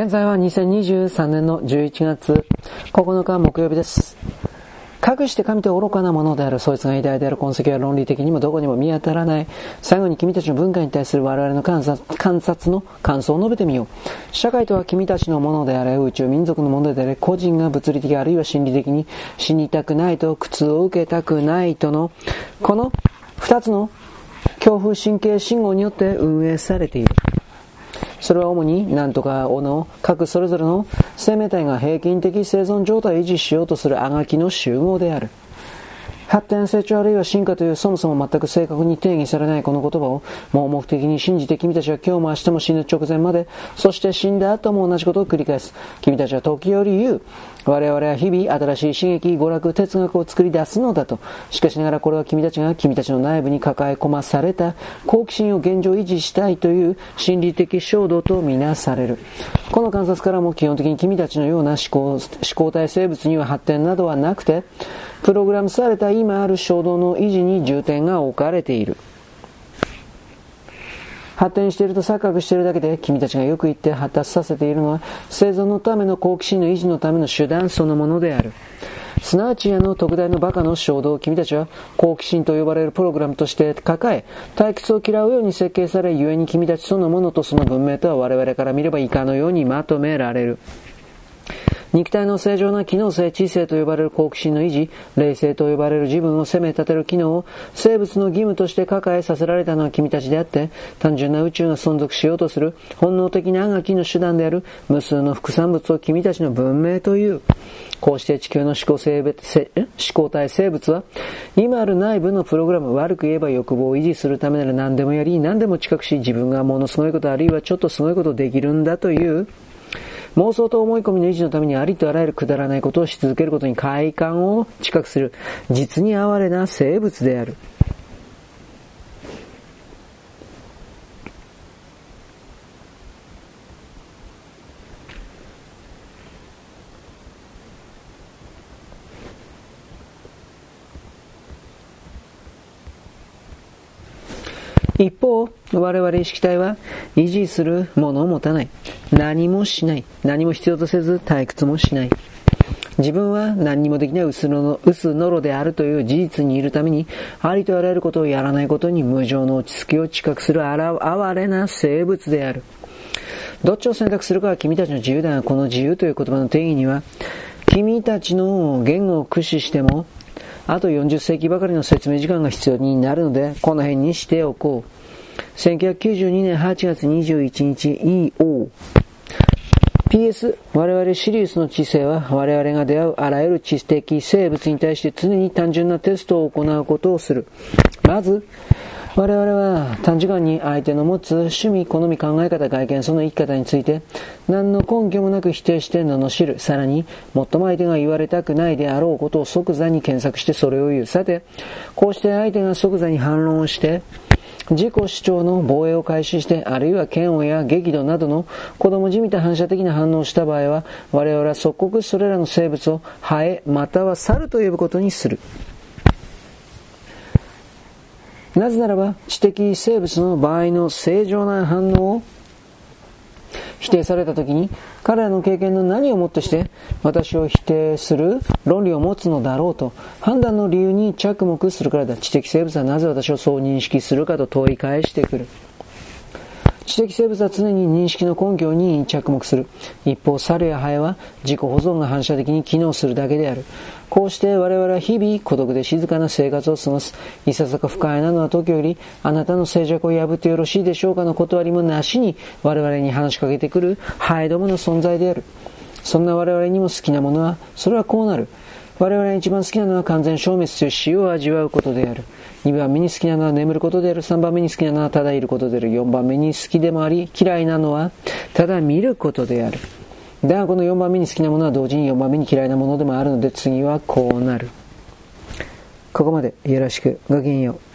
現在は2023年の11月9日木曜日です。かくして神と愚かなものである、そいつが偉大である痕跡は論理的にもどこにも見当たらない。最後に君たちの文化に対する我々の感想を述べてみよう。社会とは君たちのものであれ、宇宙民族のものであれ、個人が物理的あるいは心理的に死にたくないと苦痛を受けたくないとのこの2つの恐怖神経信号によって運営されている。それは主に何とかおの各それぞれの生命体が平均的生存状態を維持しようとするあがきの集合である。発展成長あるいは進化というそもそも全く正確に定義されないこの言葉を盲目的に信じて、君たちは今日も明日も死ぬ直前まで、そして死んだ後も同じことを繰り返す。君たちは時折言う、我々は日々新しい刺激、娯楽、哲学を作り出すのだと。しかしながらこれは君たちの内部に抱え込まされた好奇心を現状維持したいという心理的衝動とみなされる。この観察からも基本的に君たちのような思考体生物には発展などはなくて、プログラムされた今ある衝動の維持に重点が置かれている。発展していると錯覚しているだけで、君たちがよく言って発達させているのは生存のための好奇心の維持のための手段そのものである。すなわち特大のバカの衝動を君たちは好奇心と呼ばれるプログラムとして抱え、退屈を嫌うように設計され、故に君たちそのものとその文明とは我々から見れば以下のようにまとめられる。肉体の正常な機能性、知性と呼ばれる好奇心の維持、霊性と呼ばれる自分を責め立てる機能を生物の義務として抱えさせられたのは君たちであって、単純な宇宙が存続しようとする本能的なあがきの手段である無数の副産物を君たちの文明という。こうして地球の思考体生物は今ある内部のプログラム、悪く言えば欲望を維持するためなら何でもやり、何でも知覚し、自分がものすごいことあるいはちょっとすごいことできるんだという妄想と思い込みの維持のためにありとあらゆるくだらないことをし続けることに快感を知覚する、実に哀れな生物である。一方、我々意識体は維持するものを持たない。何もしない。何も必要とせず退屈もしない。自分は何にもできない薄のろであるという事実にいるために、ありとあらゆることをやらないことに無常の落ち着きを知覚する哀れな生物である。どっちを選択するかは君たちの自由だが、この自由という言葉の定義には、君たちの言語を駆使しても、あと40世紀ばかりの説明時間が必要になるので、この辺にしておこう。1992年8月21日 EO。PS、我々シリウスの知性は、我々が出会うあらゆる知的生物に対して常に単純なテストを行うことをする。まず、我々は短時間に相手の持つ趣味、好み、考え方、外見、その生き方について何の根拠もなく否定して罵る。さらに、最も相手が言われたくないであろうことを即座に検索してそれを言う。さて、こうして相手が即座に反論をして自己主張の防衛を開始して、あるいは嫌悪や激怒などの子供じみた反射的な反応をした場合は、我々は即刻それらの生物をハエまたは猿と呼ぶことにする。なぜならば、知的生物の場合の正常な反応を否定されたときに、彼らの経験の何をもってして私を否定する論理を持つのだろうと判断の理由に着目するからだ。知的生物はなぜ私をそう認識するかと問い返してくる。知的生物は常に認識の根拠に着目する。一方、猿やハエは自己保存が反射的に機能するだけである。こうして我々は日々孤独で静かな生活を過ごす。いささか不快なのは時より、あなたの静寂を破ってよろしいでしょうかの断りもなしに我々に話しかけてくるハエどもの存在である。そんな我々にも好きなものは、それはこうなる。我々が一番好きなのは完全消滅という死を味わうことである。2番目に好きなのは眠ることである。3番目に好きなのはただいることである。4番目に好きでもあり嫌いなのはただ見ることである。だがこの4番目に好きなものは同時に4番目に嫌いなものでもあるので、次はこうなる。ここまでよろしく。ごきげんよう。